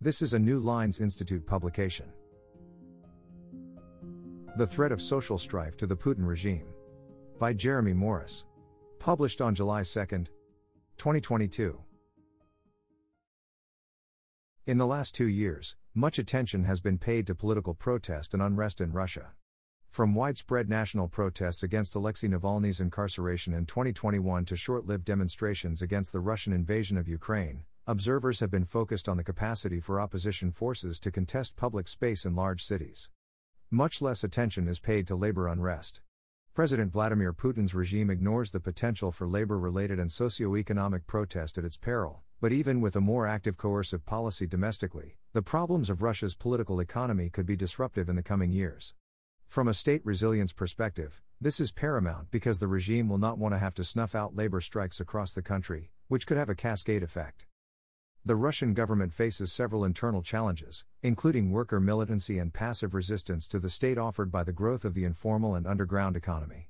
This is a New Lines Institute publication. The Threat of Social Strife to the Putin Regime, by Jeremy Morris. Published on July 2, 2022. In the last 2 years, much attention has been paid to political protest and unrest in Russia. From widespread national protests against Alexei Navalny's incarceration in 2021 to short-lived demonstrations against the Russian invasion of Ukraine, observers have been focused on the capacity for opposition forces to contest public space in large cities. Much less attention is paid to labor unrest. President Vladimir Putin's regime ignores the potential for labor-related and socio-economic protest at its peril, but even with a more active coercive policy domestically, the problems of Russia's political economy could be disruptive in the coming years. From a state resilience perspective, this is paramount because the regime will not want to have to snuff out labor strikes across the country, which could have a cascade effect. The Russian government faces several internal challenges, including worker militancy and passive resistance to the state offered by the growth of the informal and underground economy.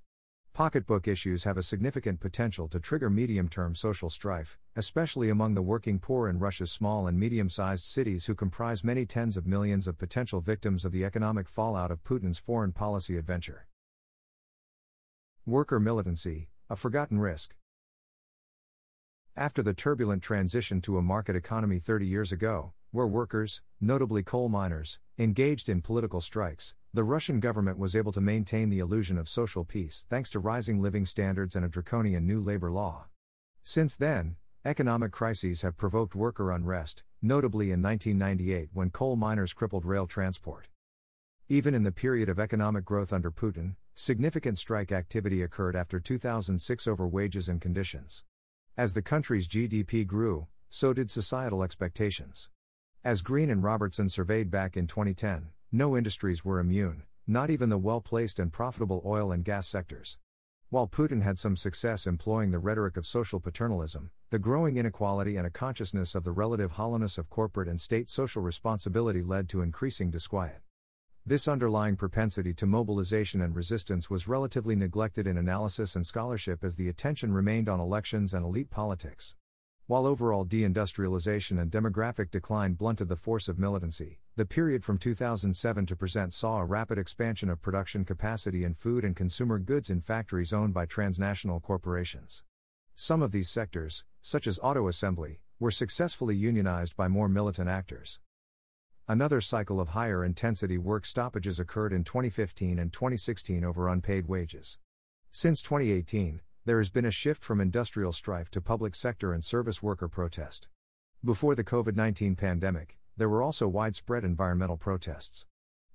Pocketbook issues have a significant potential to trigger medium-term social strife, especially among the working poor in Russia's small and medium-sized cities who comprise many tens of millions of potential victims of the economic fallout of Putin's foreign policy adventure. Worker militancy, a forgotten risk. After the turbulent transition to a market economy 30 years ago, where workers, notably coal miners, engaged in political strikes, the Russian government was able to maintain the illusion of social peace thanks to rising living standards and a draconian new labor law. Since then, economic crises have provoked worker unrest, notably in 1998 when coal miners crippled rail transport. Even in the period of economic growth under Putin, significant strike activity occurred after 2006 over wages and conditions. As the country's GDP grew, so did societal expectations. As Green and Robertson surveyed back in 2010, no industries were immune, not even the well-placed and profitable oil and gas sectors. While Putin had some success employing the rhetoric of social paternalism, the growing inequality and a consciousness of the relative hollowness of corporate and state social responsibility led to increasing disquiet. This underlying propensity to mobilization and resistance was relatively neglected in analysis and scholarship as the attention remained on elections and elite politics. While overall deindustrialization and demographic decline blunted the force of militancy, the period from 2007 to present saw a rapid expansion of production capacity in food and consumer goods in factories owned by transnational corporations. Some of these sectors, such as auto assembly, were successfully unionized by more militant actors. Another cycle of higher intensity work stoppages occurred in 2015 and 2016 over unpaid wages. Since 2018, there has been a shift from industrial strife to public sector and service worker protest. Before the COVID-19 pandemic, there were also widespread environmental protests.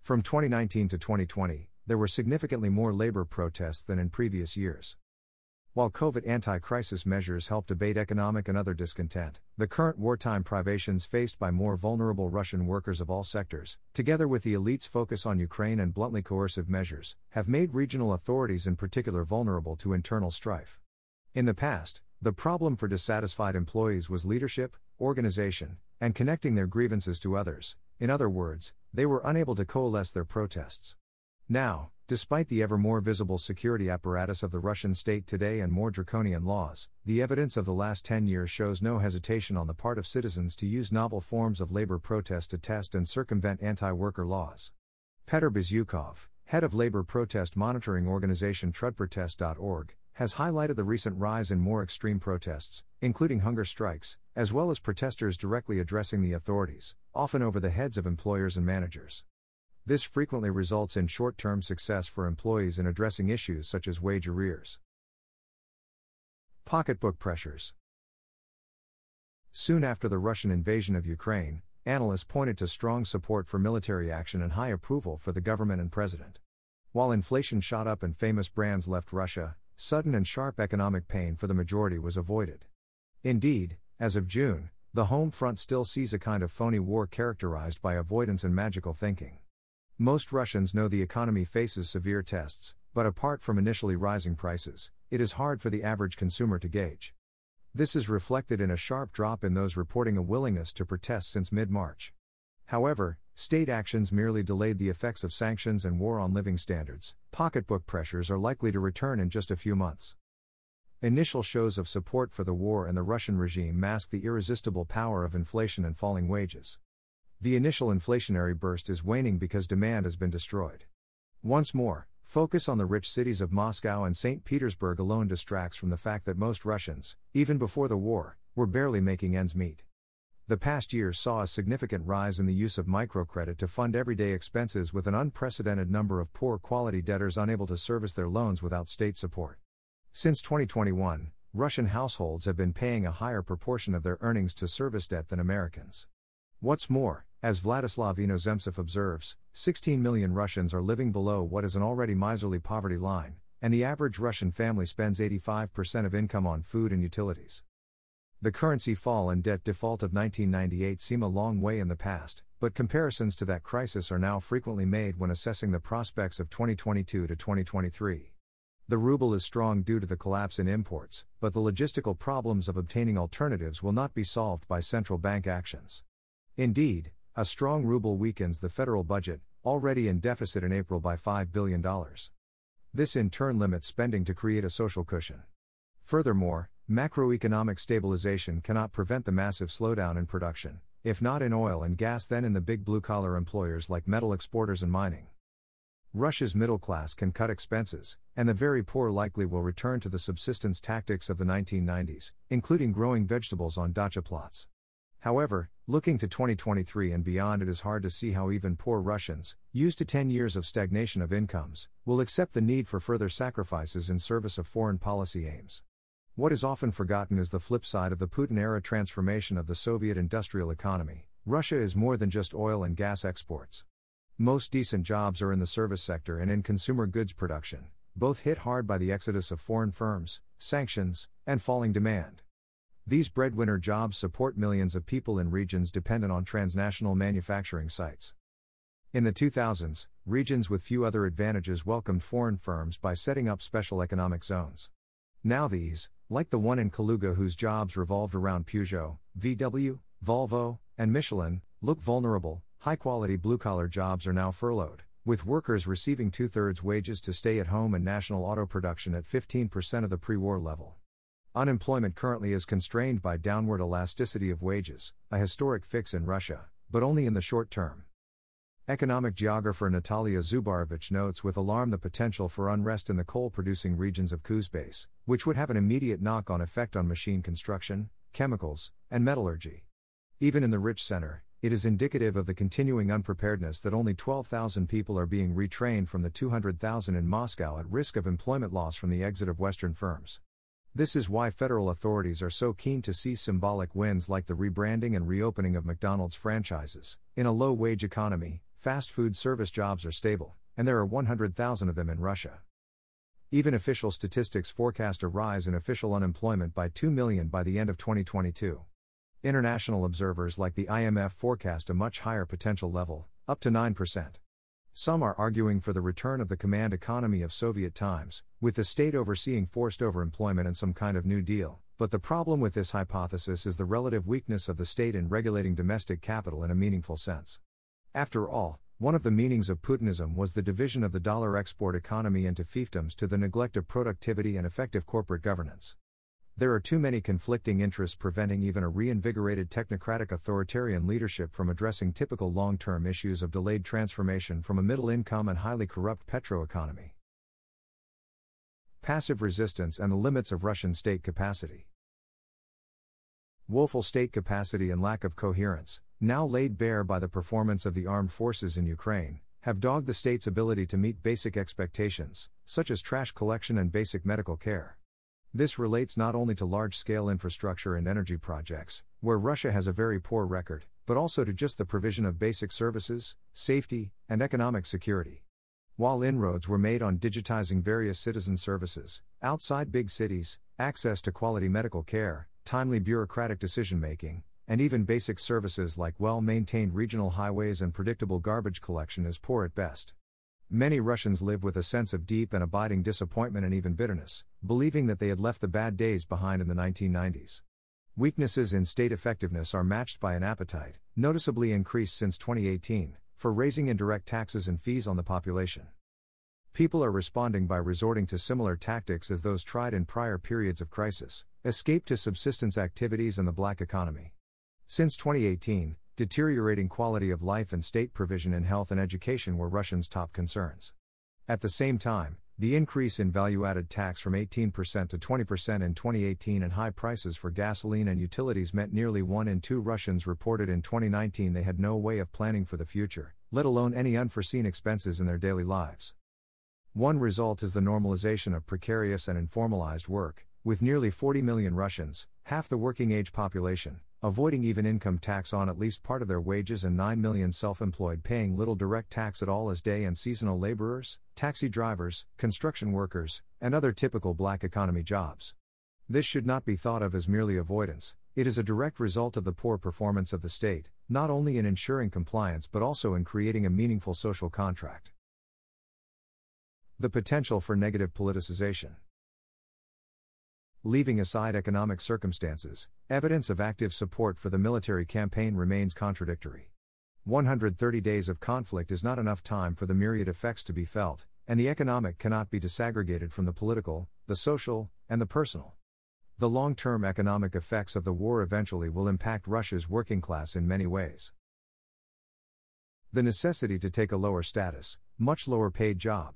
From 2019 to 2020, there were significantly more labor protests than in previous years. While COVID anti-crisis measures helped abate economic and other discontent, the current wartime privations faced by more vulnerable Russian workers of all sectors, together with the elite's focus on Ukraine and bluntly coercive measures, have made regional authorities in particular vulnerable to internal strife. In the past, the problem for dissatisfied employees was leadership, organization, and connecting their grievances to others. In other words, they were unable to coalesce their protests. Now, despite the ever more visible security apparatus of the Russian state today and more draconian laws, the evidence of the last 10 years shows no hesitation on the part of citizens to use novel forms of labor protest to test and circumvent anti-worker laws. Petr Bizyukov, head of labor protest monitoring organization TrudProrest.org, has highlighted the recent rise in more extreme protests, including hunger strikes, as well as protesters directly addressing the authorities, often over the heads of employers and managers. This frequently results in short-term success for employees in addressing issues such as wage arrears. Pocketbook pressures. Soon after the Russian invasion of Ukraine, analysts pointed to strong support for military action and high approval for the government and president. While inflation shot up and famous brands left Russia, sudden and sharp economic pain for the majority was avoided. Indeed, as of June, the home front still sees a kind of phony war characterized by avoidance and magical thinking. Most Russians know the economy faces severe tests, but apart from initially rising prices, it is hard for the average consumer to gauge. This is reflected in a sharp drop in those reporting a willingness to protest since mid-March. However, state actions merely delayed the effects of sanctions and war on living standards. Pocketbook pressures are likely to return in just a few months. Initial shows of support for the war and the Russian regime mask the irresistible power of inflation and falling wages. the initial inflationary burst is waning because demand has been destroyed. Once more, focus on the rich cities of Moscow and St. Petersburg alone distracts from the fact that most Russians, even before the war, were barely making ends meet. The past years saw a significant rise in the use of microcredit to fund everyday expenses, with an unprecedented number of poor quality debtors unable to service their loans without state support. Since 2021, Russian households have been paying a higher proportion of their earnings to service debt than Americans. What's more, as Vladislav Inozemtsev observes, 16 million Russians are living below what is an already miserly poverty line, and the average Russian family spends 85% of income on food and utilities. The currency fall and debt default of 1998 seem a long way in the past, but comparisons to that crisis are now frequently made when assessing the prospects of 2022 to 2023. The ruble is strong due to the collapse in imports, but the logistical problems of obtaining alternatives will not be solved by central bank actions. Indeed, a strong ruble weakens the federal budget, already in deficit in April by $5 billion. This in turn limits spending to create a social cushion. Furthermore, macroeconomic stabilization cannot prevent the massive slowdown in production, if not in oil and gas then in the big blue-collar employers like metal exporters and mining. Russia's middle class can cut expenses, and the very poor likely will return to the subsistence tactics of the 1990s, including growing vegetables on dacha plots. However, looking to 2023 and beyond, it is hard to see how even poor Russians, used to 10 years of stagnation of incomes, will accept the need for further sacrifices in service of foreign policy aims. What is often forgotten is the flip side of the Putin-era transformation of the Soviet industrial economy. Russia is more than just oil and gas exports. Most decent jobs are in the service sector and in consumer goods production, both hit hard by the exodus of foreign firms, sanctions, and falling demand. These breadwinner jobs support millions of people in regions dependent on transnational manufacturing sites. In the 2000s, regions with few other advantages welcomed foreign firms by setting up special economic zones. Now these, like the one in Kaluga whose jobs revolved around Peugeot, VW, Volvo, and Michelin, look vulnerable. High-quality blue-collar jobs are now furloughed, with workers receiving two-thirds wages to stay at home and national auto production at 15% of the pre-war level. Unemployment currently is constrained by downward elasticity of wages, a historic fix in Russia, but only in the short term. Economic geographer Natalia Zubarevich notes with alarm the potential for unrest in the coal-producing regions of Kuzbass, which would have an immediate knock-on effect on machine construction, chemicals, and metallurgy. Even in the rich center, it is indicative of the continuing unpreparedness that only 12,000 people are being retrained from the 200,000 in Moscow at risk of employment loss from the exit of Western firms. This is why federal authorities are so keen to see symbolic wins like the rebranding and reopening of McDonald's franchises. In a low-wage economy, fast food service jobs are stable, and there are 100,000 of them in Russia. Even official statistics forecast a rise in official unemployment by 2 million by the end of 2022. International observers like the IMF forecast a much higher potential level, up to 9%. Some are arguing for the return of the command economy of Soviet times, with the state overseeing forced overemployment and some kind of New Deal, but the problem with this hypothesis is the relative weakness of the state in regulating domestic capital in a meaningful sense. After all, one of the meanings of Putinism was the division of the dollar export economy into fiefdoms to the neglect of productivity and effective corporate governance. There are too many conflicting interests preventing even a reinvigorated technocratic authoritarian leadership from addressing typical long-term issues of delayed transformation from a middle-income and highly corrupt petro-economy. Passive resistance and the limits of Russian state capacity. Woeful state capacity and lack of coherence, now laid bare by the performance of the armed forces in Ukraine, have dogged the state's ability to meet basic expectations, such as trash collection and basic medical care. This relates not only to large-scale infrastructure and energy projects, where Russia has a very poor record, but also to just the provision of basic services, safety, and economic security. While inroads were made on digitizing various citizen services, outside big cities, access to quality medical care, timely bureaucratic decision-making, and even basic services like well-maintained regional highways and predictable garbage collection is poor at best. Many Russians live with a sense of deep and abiding disappointment and even bitterness, believing that they had left the bad days behind in the 1990s. Weaknesses in state effectiveness are matched by an appetite, noticeably increased since 2018, for raising indirect taxes and fees on the population. People are responding by resorting to similar tactics as those tried in prior periods of crisis, escape to subsistence activities and the black economy. Since 2018, deteriorating quality of life and state provision in health and education were Russians' top concerns. At the same time, the increase in value-added tax from 18% to 20% in 2018 and high prices for gasoline and utilities meant nearly 1 in 2 Russians reported in 2019 they had no way of planning for the future, let alone any unforeseen expenses in their daily lives. One result is the normalization of precarious and informalized work, with nearly 40 million Russians, half the working-age population, avoiding even income tax on at least part of their wages and 9 million self-employed paying little direct tax at all as day and seasonal laborers, taxi drivers, construction workers, and other typical black economy jobs. This should not be thought of as merely avoidance, it is a direct result of the poor performance of the state, not only in ensuring compliance but also in creating a meaningful social contract. The potential for negative politicization. Leaving aside economic circumstances, evidence of active support for the military campaign remains contradictory. 130 days of conflict is not enough time for the myriad effects to be felt, and the economic cannot be disaggregated from the political, the social, and the personal. The long-term economic effects of the war eventually will impact Russia's working class in many ways. The necessity to take a lower status, much lower paid job.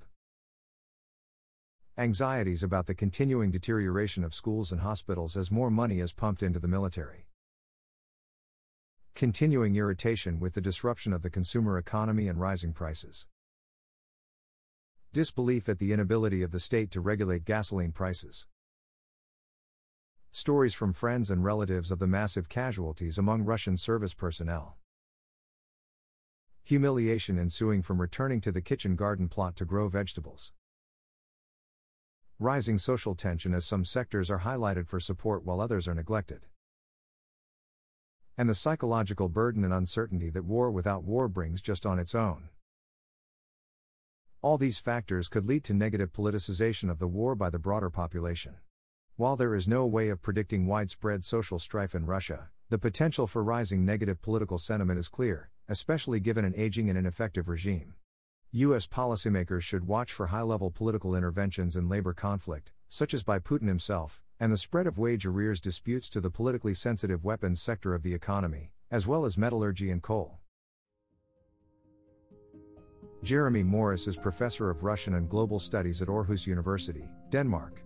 Anxieties about the continuing deterioration of schools and hospitals as more money is pumped into the military. Continuing irritation with the disruption of the consumer economy and rising prices. Disbelief at the inability of the state to regulate gasoline prices. Stories from friends and relatives of the massive casualties among Russian service personnel. Humiliation ensuing from returning to the kitchen garden plot to grow vegetables. Rising social tension as some sectors are highlighted for support while others are neglected. And the psychological burden and uncertainty that war without war brings just on its own. All these factors could lead to negative politicization of the war by the broader population. While there is no way of predicting widespread social strife in Russia, the potential for rising negative political sentiment is clear, especially given an aging and ineffective regime. U.S. policymakers should watch for high-level political interventions in labor conflict, such as by Putin himself, and the spread of wage arrears disputes to the politically sensitive weapons sector of the economy, as well as metallurgy and coal. Jeremy Morris is professor of Russian and Global Studies at Aarhus University, Denmark.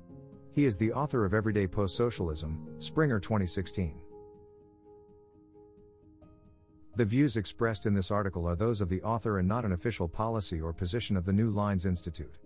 He is the author of Everyday Post-Socialism, Springer 2016. The views expressed in this article are those of the author and not an official policy or position of the New Lines Institute.